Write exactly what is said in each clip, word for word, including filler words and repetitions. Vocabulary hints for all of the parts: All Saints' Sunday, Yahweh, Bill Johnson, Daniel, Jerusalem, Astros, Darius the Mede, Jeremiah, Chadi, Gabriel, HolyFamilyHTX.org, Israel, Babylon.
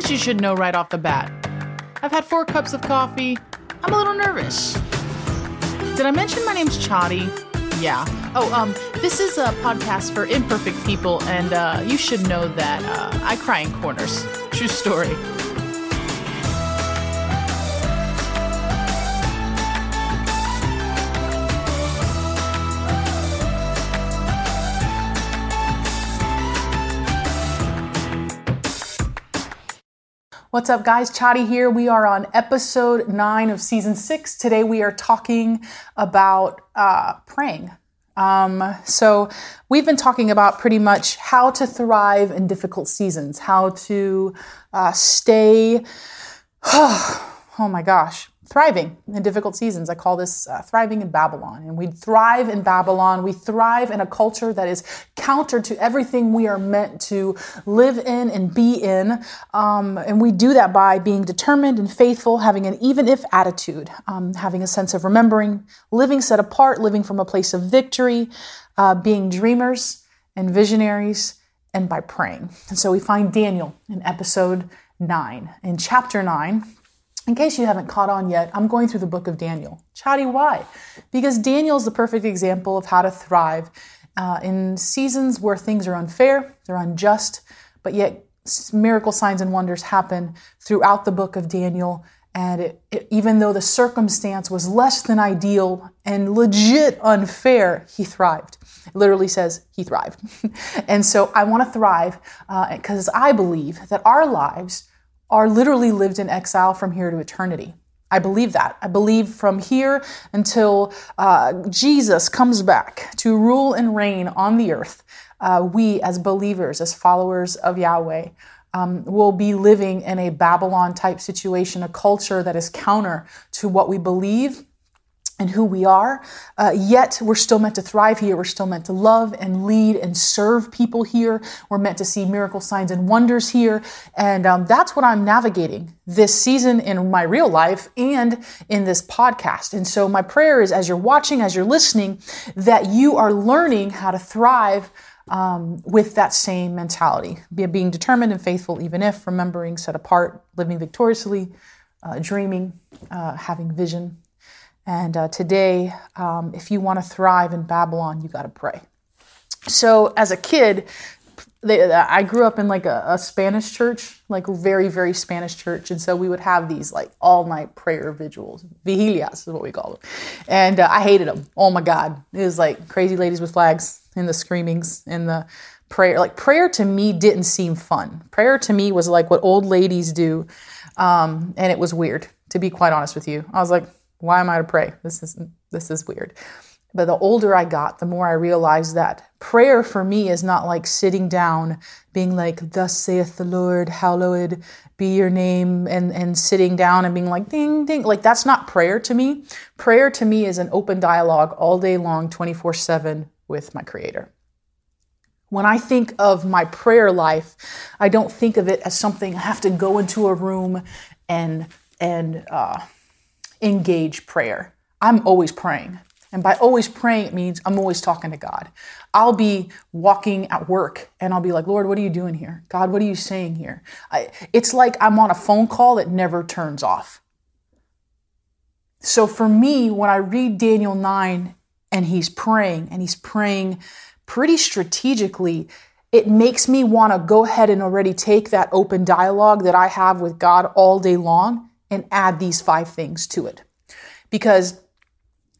things you should know right off the bat. I've had four cups of coffee. I'm a little nervous. Did I mention my name's Chadi? Yeah. Oh, um, this is a podcast for imperfect people, and uh, you should know that uh, I cry in corners. True story. What's up, guys? Chadi here. We are on episode nine of season six. Today we are talking about uh, praying. Um, so we've been talking about pretty much how to thrive in difficult seasons, how to uh, stay, oh, oh my gosh, thriving in difficult seasons. I call this uh, thriving in Babylon. And we thrive in Babylon. We thrive in a culture that is counter to everything we are meant to live in and be in. Um, and we do that by being determined and faithful, having an even if attitude, um, having a sense of remembering, living set apart, living from a place of victory, uh, being dreamers and visionaries, and by praying. And so we find Daniel in episode nine. In chapter nine, in case you haven't caught on yet, I'm going through the book of Daniel. Chadi, why? Because Daniel's the perfect example of how to thrive uh, in seasons where things are unfair, they're unjust, but yet miracle signs and wonders happen throughout the book of Daniel. And it, it, even though the circumstance was less than ideal and legit unfair, he thrived. It literally says he thrived. And so I want to thrive because uh, I believe that our lives are literally lived in exile from here to eternity. I believe that. I believe from here until uh, Jesus comes back to rule and reign on the earth, uh, we as believers, as followers of Yahweh, um, will be living in a Babylon-type situation, a culture that is counter to what we believe and who we are, uh, yet we're still meant to thrive here. We're still meant to love and lead and serve people here. We're meant to see miracle signs and wonders here. And um, that's what I'm navigating this season in my real life and in this podcast. And so my prayer is, as you're watching, as you're listening, that you are learning how to thrive um, with that same mentality, Be- being determined and faithful, even if, remembering, set apart, living victoriously, uh, dreaming, uh, having vision. And uh, today, um, if you want to thrive in Babylon, you got to pray. So as a kid, they, I grew up in like a, a Spanish church, like very, very Spanish church. And so we would have these like all night prayer vigils, vigilias is what we call them. And uh, I hated them. Oh my God. It was like crazy ladies with flags and the screamings and the prayer. Like prayer to me didn't seem fun. Prayer to me was like what old ladies do. Um, and it was weird, to be quite honest with you. I was like, why am I to pray? This is this is weird. But the older I got, the more I realized that prayer for me is not like sitting down, being like, thus saith the Lord, hallowed be your name, and, and sitting down and being like, ding, ding. Like, that's not prayer to me. Prayer to me is an open dialogue all day long, twenty-four seven with my Creator. When I think of my prayer life, I don't think of it as something I have to go into a room and, and, uh, engage prayer. I'm always praying. And by always praying, it means I'm always talking to God. I'll be walking at work and I'll be like, Lord, what are you doing here? God, what are you saying here? I, it's like I'm on a phone call that never turns off. So for me, when I read Daniel nine and he's praying and he's praying pretty strategically, it makes me want to go ahead and already take that open dialogue that I have with God all day long and add these five things to it. Because,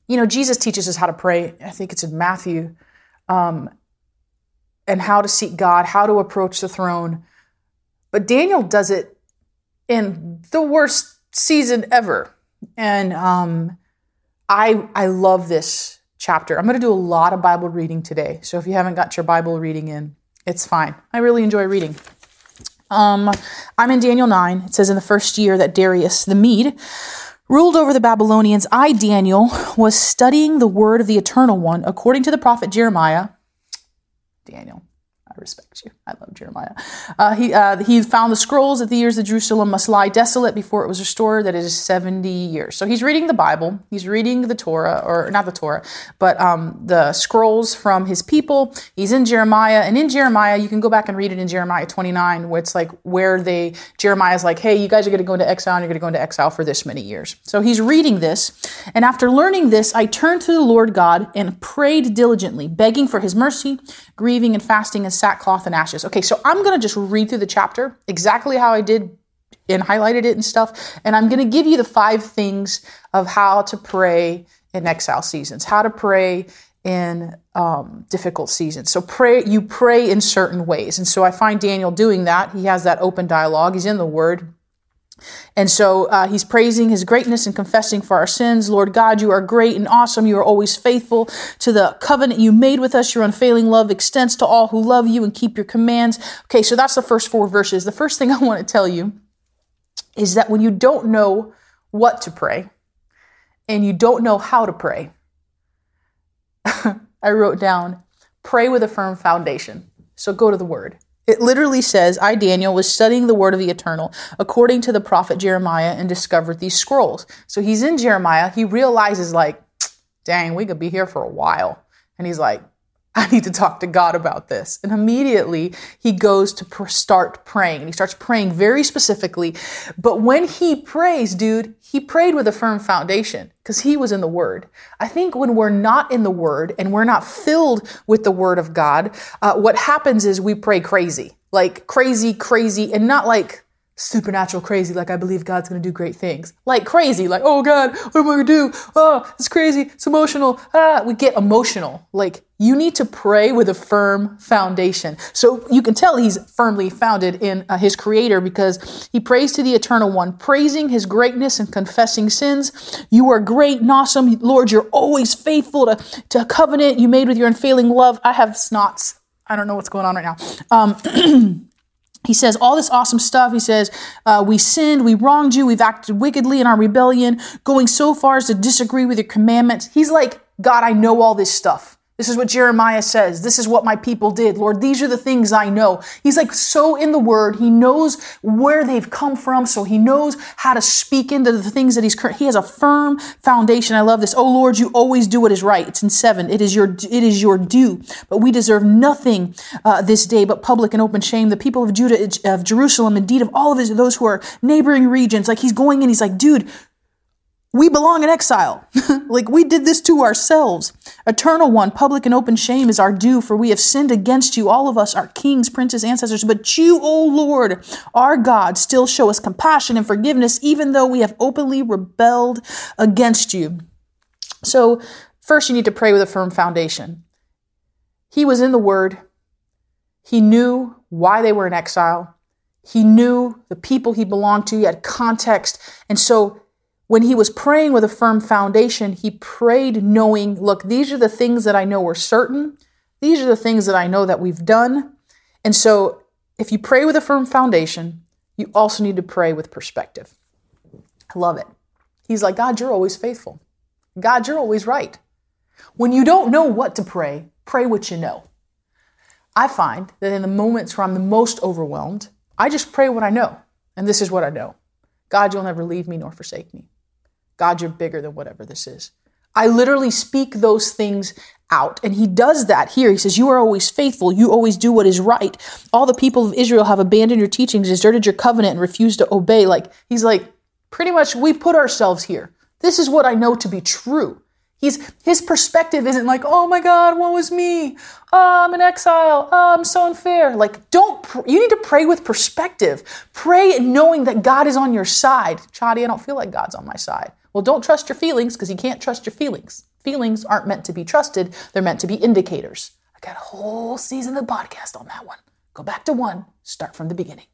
you know, Jesus teaches us how to pray. I think it's in Matthew. Um, and how to seek God, how to approach the throne. But Daniel does it in the worst season ever. And um, I, I love this chapter. I'm going to do a lot of Bible reading today. So if you haven't got your Bible reading in, it's fine. I really enjoy reading. Um, I'm in Daniel nine. It says, in the first year that Darius the Mede ruled over the Babylonians, I, Daniel, was studying the word of the Eternal One, according to the prophet Jeremiah. Daniel, I respect you. I love Jeremiah. Uh, he uh, he found the scrolls that the years of Jerusalem must lie desolate before it was restored. That it is seventy years. So he's reading the Bible. He's reading the Torah, or not the Torah, but um, the scrolls from his people. He's in Jeremiah, and in Jeremiah, you can go back and read it in Jeremiah twenty-nine, where it's like where they Jeremiah's like, hey, you guys are going to go into exile, and you're going to go into exile for this many years. So he's reading this, and after learning this, I turned to the Lord God and prayed diligently, begging for His mercy, grieving and fasting and sackcloth and ashes. Okay, so I'm going to just read through the chapter exactly how I did and highlighted it and stuff. And I'm going to give you the five things of how to pray in exile seasons, how to pray in um, difficult seasons. So pray, you pray in certain ways. And so I find Daniel doing that. He has that open dialogue. He's in the Word. And so uh, he's praising His greatness and confessing for our sins. Lord God, you are great and awesome. You are always faithful to the covenant you made with us. Your unfailing love extends to all who love you and keep your commands. Okay, so that's the first four verses. The first thing I want to tell you is that when you don't know what to pray and you don't know how to pray, I wrote down, pray with a firm foundation. So go to the Word. It literally says, I, Daniel, was studying the word of the eternal according to the prophet Jeremiah and discovered these scrolls. So he's in Jeremiah. He realizes, like, dang, we could be here for a while. And he's like, I need to talk to God about this. And immediately he goes to pr- start praying. And he starts praying very specifically. But when he prays, dude, he prayed with a firm foundation because he was in the Word. I think when we're not in the Word and we're not filled with the Word of God, uh, what happens is we pray crazy, like crazy, crazy, and not like supernatural crazy, like I believe God's going to do great things. Like crazy, like, oh God, what am I going to do? Oh, it's crazy. It's emotional. Ah, we get emotional. Like you need to pray with a firm foundation. So you can tell he's firmly founded in uh, his Creator because he prays to the Eternal One, praising His greatness and confessing sins. You are great and awesome. Lord, you're always faithful to, to a covenant you made with your unfailing love. I have snots. I don't know what's going on right now. Um, He says all this awesome stuff. He says, uh, we sinned, we wronged you, we've acted wickedly in our rebellion, going so far as to disagree with your commandments. He's like, God, I know all this stuff. This is what Jeremiah says. This is what my people did. Lord, these are the things I know. He's like so in the Word. He knows where they've come from. So he knows how to speak into the things that he's, he has a firm foundation. I love this. Oh Lord, you always do what is right. It's in seven. It is your, it is your due, but we deserve nothing uh, this day, but public and open shame. The people of Judah, of Jerusalem, indeed of all of his, those who are neighboring regions. Like he's going in, he's like, dude, we belong in exile. Like we did this to ourselves. Eternal One, public and open shame is our due, for we have sinned against you, all of us, our kings, princes, ancestors. But you, O Lord, our God, still show us compassion and forgiveness, even though we have openly rebelled against you. So first you need to pray with a firm foundation. He was in the Word. He knew why they were in exile. He knew the people he belonged to. He had context. And so when he was praying with a firm foundation, he prayed knowing, look, these are the things that I know are certain. These are the things that I know that we've done. And so if you pray with a firm foundation, you also need to pray with perspective. I love it. He's like, God, you're always faithful. God, you're always right. When you don't know what to pray, pray what you know. I find that in the moments where I'm the most overwhelmed, I just pray what I know. And this is what I know. God, you'll never leave me nor forsake me. God, you're bigger than whatever this is. I literally speak those things out. And he does that here. He says, you are always faithful. You always do what is right. All the people of Israel have abandoned your teachings, deserted your covenant, and refused to obey. Like, he's like, pretty much we put ourselves here. This is what I know to be true. He's, his perspective isn't like, oh my God, woe is me. Oh, I'm in exile. Oh, I'm so unfair. Like, don't, pr- you need to pray with perspective. Pray knowing that God is on your side. Chadi, I don't feel like God's on my side. Well, don't trust your feelings because you can't trust your feelings. Feelings aren't meant to be trusted. They're meant to be indicators. I got a whole season of the podcast on that one. Go back to one. Start from the beginning.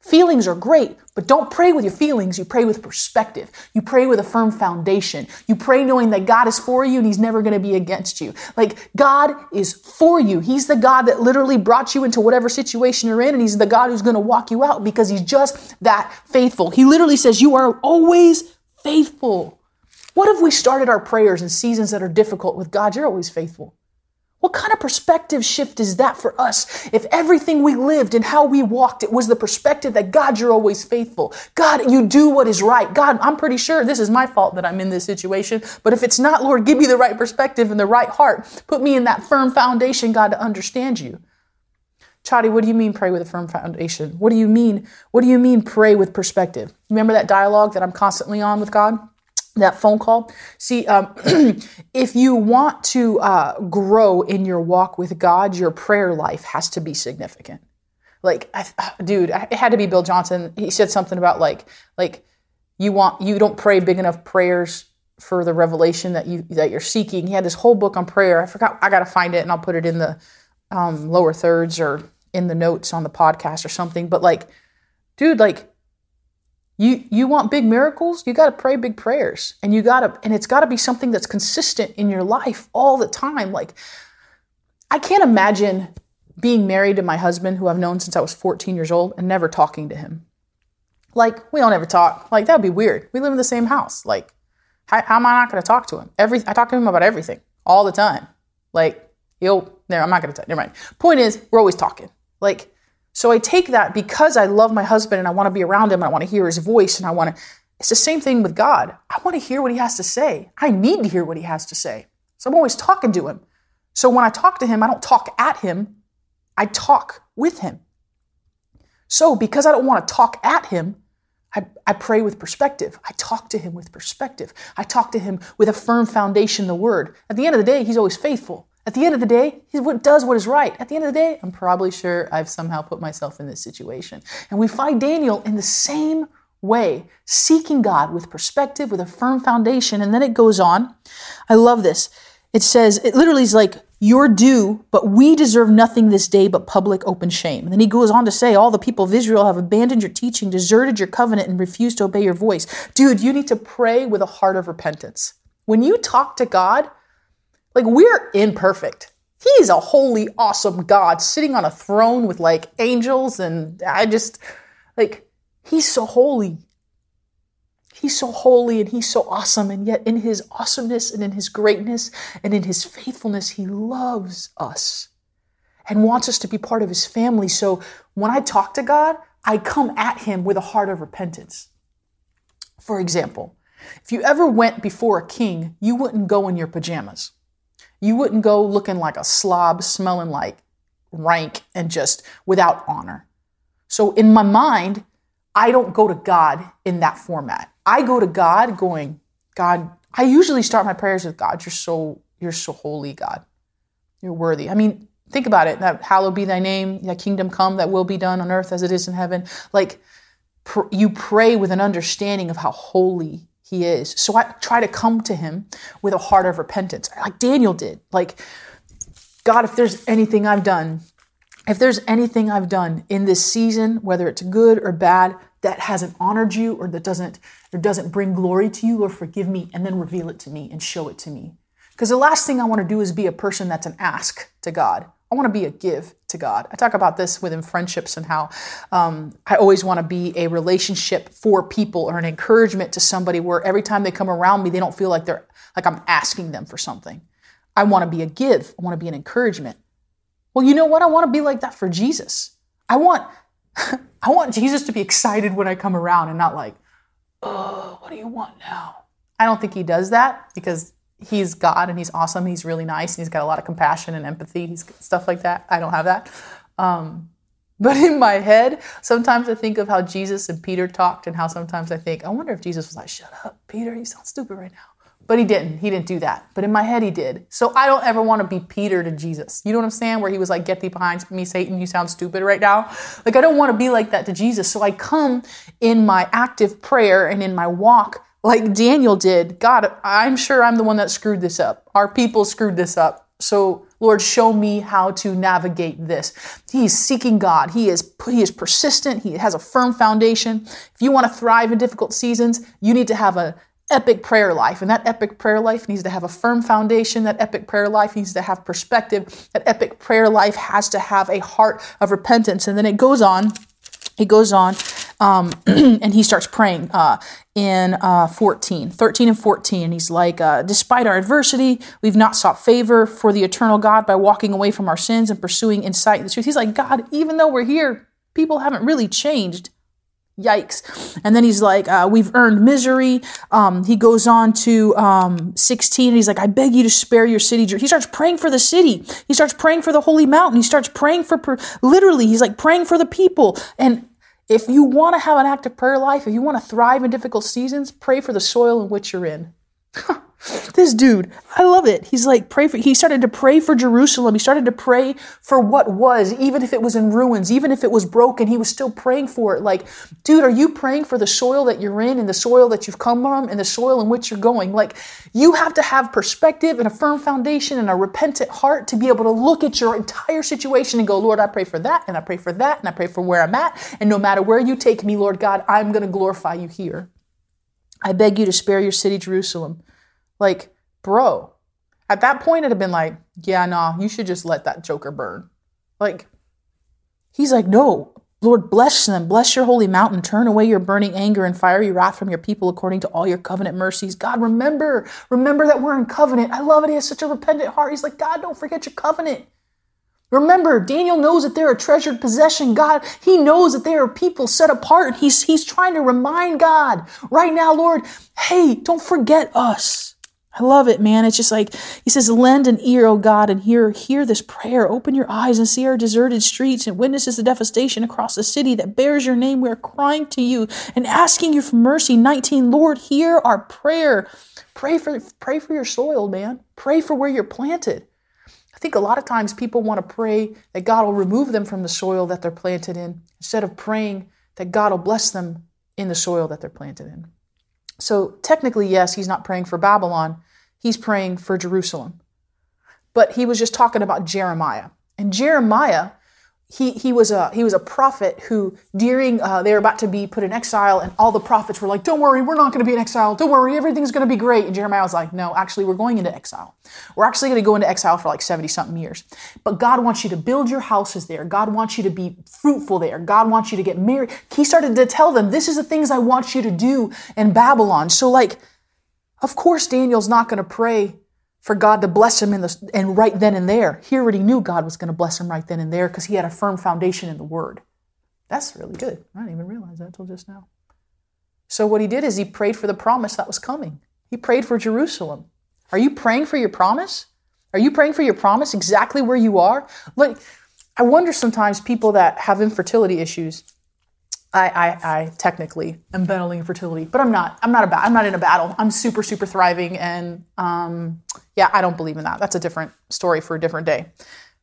Feelings are great, but don't pray with your feelings. You pray with perspective. You pray with a firm foundation. You pray knowing that God is for you and he's never going to be against you. Like God is for you. He's the God that literally brought you into whatever situation you're in. And he's the God who's going to walk you out because he's just that faithful. He literally says, you are always faithful. What if we started our prayers in seasons that are difficult with God? You're always faithful. What kind of perspective shift is that for us? If everything we lived and how we walked, it was the perspective that, God, you're always faithful. God, you do what is right. God, I'm pretty sure this is my fault that I'm in this situation. But if it's not, Lord, give me the right perspective and the right heart. Put me in that firm foundation, God, to understand you. Chadi, what do you mean pray with a firm foundation? What do you mean? What do you mean pray with perspective? Remember that dialogue that I'm constantly on with God? That phone call? See, um, if you want to uh, grow in your walk with God, your prayer life has to be significant. Like, I, dude, it had to be Bill Johnson. He said something about like, like you want, you don't pray big enough prayers for the revelation that you that you're seeking. He had this whole book on prayer. I forgot. I gotta find it and I'll put it in the um, lower thirds or in the notes on the podcast or something. But like, dude, like. You you want big miracles? You got to pray big prayers, and you got to, and it's got to be something that's consistent in your life all the time. Like, I can't imagine being married to my husband, who I've known since I was fourteen years old, and never talking to him. Like, we don't ever talk. Like, that'd be weird. We live in the same house. Like, how, how am I not going to talk to him? Every I talk to him about everything all the time. Like, he'll there. I'm not going to talk. Never mind. Point is, we're always talking. Like. So I take that because I love my husband and I want to be around him and I want to hear his voice and I want to, it's the same thing with God. I want to hear what he has to say. I need to hear what he has to say. So I'm always talking to him. So when I talk to him, I don't talk at him. I talk with him. So because I don't want to talk at him, I, I pray with perspective. I talk to him with perspective. I talk to him with a firm foundation, the word. At the end of the day, he's always faithful. At the end of the day, he does what is right. At the end of the day, I'm probably sure I've somehow put myself in this situation. And we find Daniel in the same way, seeking God with perspective, with a firm foundation. And then it goes on. I love this. It says, it literally is like, your due, but we deserve nothing this day but public open shame. And then he goes on to say, all the people of Israel have abandoned your teaching, deserted your covenant, and refused to obey your voice. Dude, you need to pray with a heart of repentance. When you talk to God, like, we're imperfect. He is a holy, awesome God sitting on a throne with like angels. And I just like, he's so holy. He's so holy and he's so awesome. And yet in his awesomeness and in his greatness and in his faithfulness, he loves us and wants us to be part of his family. So when I talk to God, I come at him with a heart of repentance. For example, if you ever went before a king, you wouldn't go in your pajamas. You wouldn't go looking like a slob, smelling like rank and just without honor. So in my mind, I don't go to God in that format. I go to God going, God, I usually start my prayers with, God, you're so, you're so holy, God. You're worthy. I mean, think about it. That hallowed be thy name, thy kingdom come, that will be done on earth as it is in heaven. Like, pr- you pray with an understanding of how holy he is. So I try to come to him with a heart of repentance, like Daniel did. Like, God, if there's anything I've done, if there's anything I've done in this season, whether it's good or bad, that hasn't honored you or that doesn't or doesn't bring glory to you, Lord, forgive me, and then reveal it to me and show it to me. Because the last thing I want to do is be a person that's an ask to God. I want to be a give to God. I talk about this within friendships and how um, I always want to be a relationship for people or an encouragement to somebody where every time they come around me, they don't feel like they're like I'm asking them for something. I want to be a give. I want to be an encouragement. Well, you know what? I want to be like that for Jesus. I want I want Jesus to be excited when I come around and not like, oh, what do you want now? I don't think he does that because he's God and he's awesome. He's really nice. And he's got a lot of compassion and empathy. He's stuff like that. I don't have that. Um, but in my head, sometimes I think of how Jesus and Peter talked and how sometimes I think, I wonder if Jesus was like, shut up, Peter, you sound stupid right now. But he didn't. He didn't do that. But in my head, he did. So I don't ever want to be Peter to Jesus. You know what I'm saying? Where he was like, get thee behind me, Satan, you sound stupid right now. Like, I don't want to be like that to Jesus. So I come in my active prayer and in my walk like Daniel did. God, I'm sure I'm the one that screwed this up. Our people screwed this up. So Lord, show me how to navigate this. He's seeking God. He is he is persistent. He has a firm foundation. If you want to thrive in difficult seasons, you need to have an epic prayer life. And that epic prayer life needs to have a firm foundation. That epic prayer life needs to have perspective. That epic prayer life has to have a heart of repentance. And then it goes on. It goes on. Um, and he starts praying uh, in uh, fourteen, thirteen and fourteen. And he's like, uh, despite our adversity, we've not sought favor for the eternal God by walking away from our sins and pursuing insight and the truth. He's like, God, even though we're here, people haven't really changed. Yikes. And then he's like, uh, we've earned misery. Um, he goes on to um, sixteen, and he's like, I beg you to spare your city. He starts praying for the city. He starts praying for the holy mountain. He starts praying for, per- literally, he's like praying for the people. And if you want to have an active prayer life, if you want to thrive in difficult seasons, pray for the soil in which you're in. This dude, I love it. He's like, pray for, he started to pray for Jerusalem. He started to pray for what was, even if it was in ruins, even if it was broken, he was still praying for it. Like, dude, are you praying for the soil that you're in and the soil that you've come from and the soil in which you're going? Like, you have to have perspective and a firm foundation and a repentant heart to be able to look at your entire situation and go, Lord, I pray for that. And I pray for that. And I pray for where I'm at. And no matter where you take me, Lord God, I'm going to glorify you here. I beg you to spare your city, Jerusalem. Like, bro, at that point, it'd have been like, yeah, nah, you should just let that joker burn. Like, he's like, no, Lord, bless them. Bless your holy mountain. Turn away your burning anger and fiery wrath from your people according to all your covenant mercies. God, remember, remember that we're in covenant. I love it. He has such a repentant heart. He's like, God, don't forget your covenant. Remember, Daniel knows that they're a treasured possession. God, he knows that they are people set apart. He's, he's trying to remind God right now, Lord, hey, don't forget us. I love it, man. It's just like, he says, lend an ear, O God, and hear, hear this prayer. Open your eyes and see our deserted streets and witnesses the devastation across the city that bears your name. We are crying to you and asking you for mercy. nineteen, Lord, hear our prayer. Pray for, pray for your soil, man. Pray for where you're planted. I think a lot of times people want to pray that God will remove them from the soil that they're planted in instead of praying that God will bless them in the soil that they're planted in. So technically, yes, he's not praying for Babylon. He's praying for Jerusalem. But he was just talking about Jeremiah. And Jeremiah, he he was a he was a prophet who, during, uh, they were about to be put in exile, and all the prophets were like, don't worry, we're not going to be in exile. Don't worry, everything's going to be great. And Jeremiah was like, no, actually, we're going into exile. We're actually going to go into exile for like seventy-something years. But God wants you to build your houses there. God wants you to be fruitful there. God wants you to get married. He started to tell them, this is the things I want you to do in Babylon. So like, of course, Daniel's not going to pray for God to bless him in the, and right then and there. He already knew God was going to bless him right then and there because he had a firm foundation in the word. That's really good. I didn't even realize that until just now. So what he did is he prayed for the promise that was coming. He prayed for Jerusalem. Are you praying for your promise? Are you praying for your promise exactly where you are? Like, I wonder sometimes people that have infertility issues. I, I, I technically am battling infertility, but I'm not. I'm not about. I'm not in a battle. I'm super, super thriving, and um, yeah, I don't believe in that. That's a different story for a different day.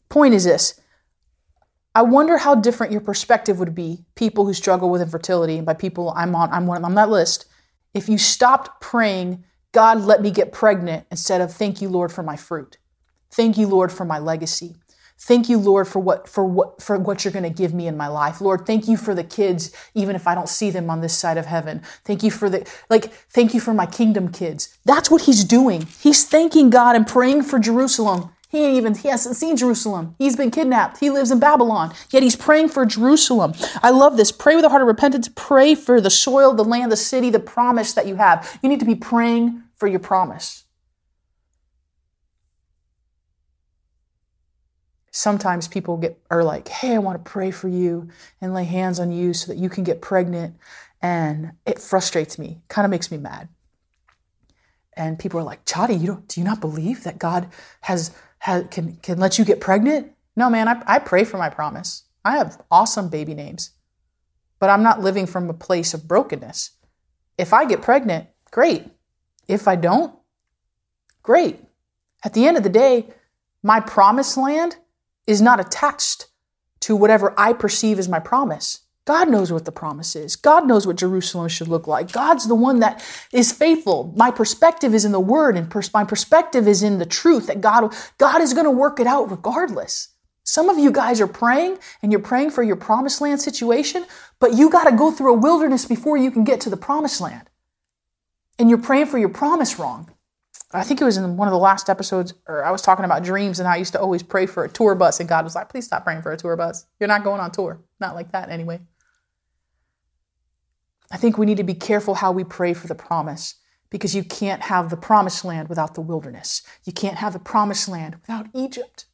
Point is this: I wonder how different your perspective would be. People who struggle with infertility, and by people, I'm on. I'm one. I'm on that list. If you stopped praying, God, let me get pregnant, instead of thank you, Lord, for my fruit. Thank you, Lord, for my legacy. Thank you, Lord, for what for what for what you're going to give me in my life. Lord, thank you for the kids, even if I don't see them on this side of heaven. Thank you for the like. Thank you for my kingdom kids. That's what he's doing. He's thanking God and praying for Jerusalem. He ain't even he hasn't seen Jerusalem. He's been kidnapped. He lives in Babylon. Yet he's praying for Jerusalem. I love this. Pray with a heart of repentance. Pray for the soil, the land, the city, the promise that you have. You need to be praying for your promise. Sometimes people get are like, hey, I want to pray for you and lay hands on you so that you can get pregnant. And it frustrates me, kind of makes me mad. And people are like, Chadi, you don't, do you not believe that God has, has can can let you get pregnant? No, man, I, I pray for my promise. I have awesome baby names, but I'm not living from a place of brokenness. If I get pregnant, great. If I don't, great. At the end of the day, my promised land is not attached to whatever I perceive as my promise. God knows what the promise is. God knows what Jerusalem should look like. God's the one that is faithful. My perspective is in the word, and pers- my perspective is in the truth that God, God is going to work it out regardless. Some of you guys are praying, and you're praying for your promised land situation, but you got to go through a wilderness before you can get to the promised land. And you're praying for your promise wrong. I think it was in one of the last episodes, or I was talking about dreams and I used to always pray for a tour bus. And God was like, please stop praying for a tour bus. You're not going on tour. Not like that anyway. I think we need to be careful how we pray for the promise, because you can't have the promised land without the wilderness. You can't have the promised land without Egypt.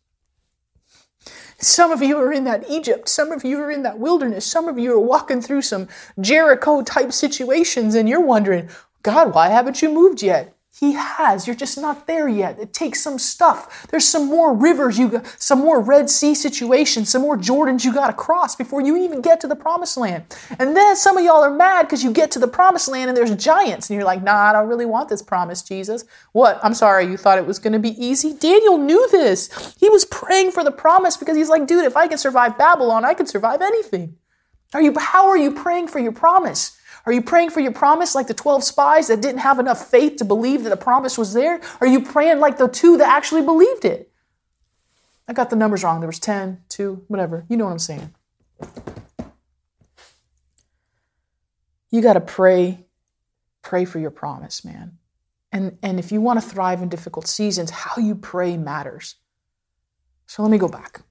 Some of you are in that Egypt. Some of you are in that wilderness. Some of you are walking through some Jericho-type situations, and you're wondering, God, why haven't you moved yet? He has. You're just not there yet. It takes some stuff. There's some more rivers, you got, some more Red Sea situations, some more Jordans you got to cross before you even get to the promised land. And then some of y'all are mad because you get to the promised land and there's giants. And you're like, nah, I don't really want this promise, Jesus. What? I'm sorry, you thought it was going to be easy? Daniel knew this. He was praying for the promise because he's like, dude, if I can survive Babylon, I can survive anything. Are you? How are you praying for your promise? Are you praying for your promise like the twelve spies that didn't have enough faith to believe that the promise was there? Are you praying like the two that actually believed it? I got the numbers wrong. There was ten, two, whatever. You know what I'm saying. You got to pray, pray for your promise, man. And, and if you want to thrive in difficult seasons, how you pray matters. So let me go back.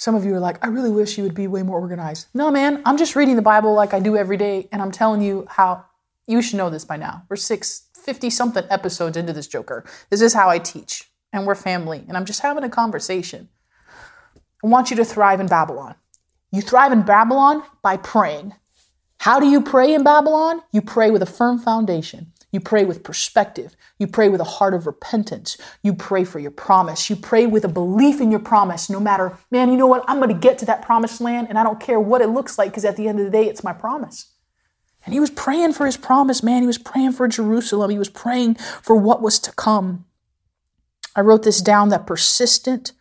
Some of you are like, I really wish you would be way more organized. No, man, I'm just reading the Bible like I do every day, and I'm telling you how you should know this by now. We're six fifty-something episodes into this joker. This is how I teach, and we're family, and I'm just having a conversation. I want you to thrive in Babylon. You thrive in Babylon by praying. How do you pray in Babylon? You pray with a firm foundation. You pray with perspective. You pray with a heart of repentance. You pray for your promise. You pray with a belief in your promise. No matter, man, you know what? I'm going to get to that promised land, and I don't care what it looks like, because at the end of the day, it's my promise. And he was praying for his promise, man. He was praying for Jerusalem. He was praying for what was to come. I wrote this down, that persistent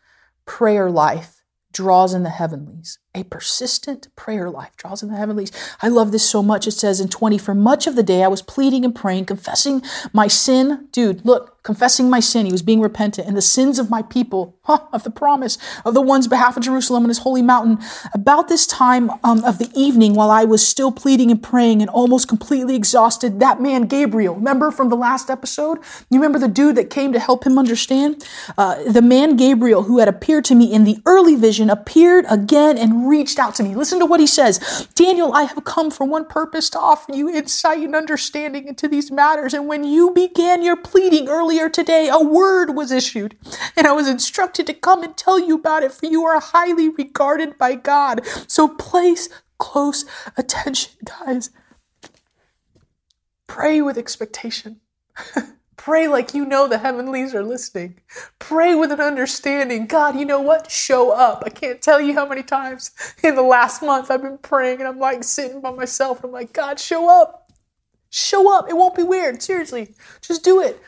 prayer life draws in the heavenlies. A persistent prayer life draws in the heavenlies. I love this so much. It says in twenty, for much of the day I was pleading and praying, confessing my sin. Dude, look, confessing my sin. He was being repentant. And the sins of my people, huh, of the promise, of the one's behalf of Jerusalem and his holy mountain. About this time um, of the evening, while I was still pleading and praying and almost completely exhausted, that man Gabriel, remember from the last episode? You remember the dude that came to help him understand? Uh, the man Gabriel, who had appeared to me in the early vision, appeared again and reached out to me. Listen to what he says. Daniel, I have come for one purpose, to offer you insight and understanding into these matters. And when you began your pleading earlier today, a word was issued, and I was instructed to come and tell you about it, for you are highly regarded by God. So place close attention, guys. Pray with expectation. Pray like you know the heavenlies are listening. Pray with an understanding. God, you know what? Show up. I can't tell you how many times in the last month I've been praying and I'm like sitting by myself and I'm like, God, show up. Show up. It won't be weird. Seriously. Just do it.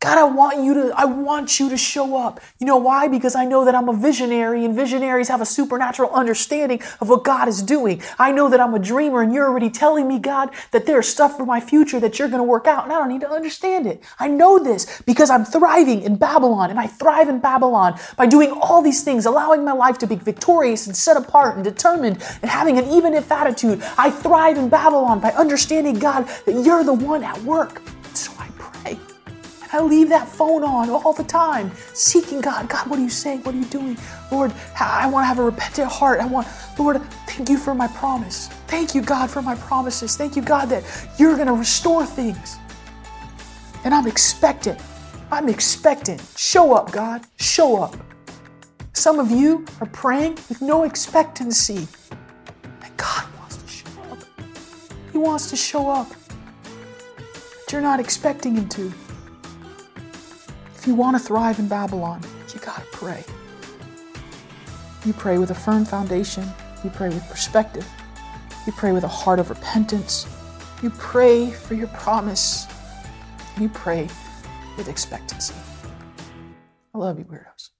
God, I want you to, I want you to show up. You know why? Because I know that I'm a visionary, and visionaries have a supernatural understanding of what God is doing. I know that I'm a dreamer, and you're already telling me, God, that there's stuff for my future that you're going to work out, and I don't need to understand it. I know this because I'm thriving in Babylon, and I thrive in Babylon by doing all these things, allowing my life to be victorious and set apart and determined and having an even if attitude. I thrive in Babylon by understanding, God, that you're the one at work. So I pray. I leave that phone on all the time, seeking God. God, what are you saying? What are you doing? Lord, I want to have a repentant heart. I want, Lord, thank you for my promise. Thank you, God, for my promises. Thank you, God, that you're going to restore things. And I'm expectant. I'm expectant. Show up, God. Show up. Some of you are praying with no expectancy. And God wants to show up. He wants to show up. But you're not expecting him to. If you want to thrive in Babylon, you got to pray. You pray with a firm foundation. You pray with perspective. You pray with a heart of repentance. You pray for your promise. And you pray with expectancy. I love you, weirdos.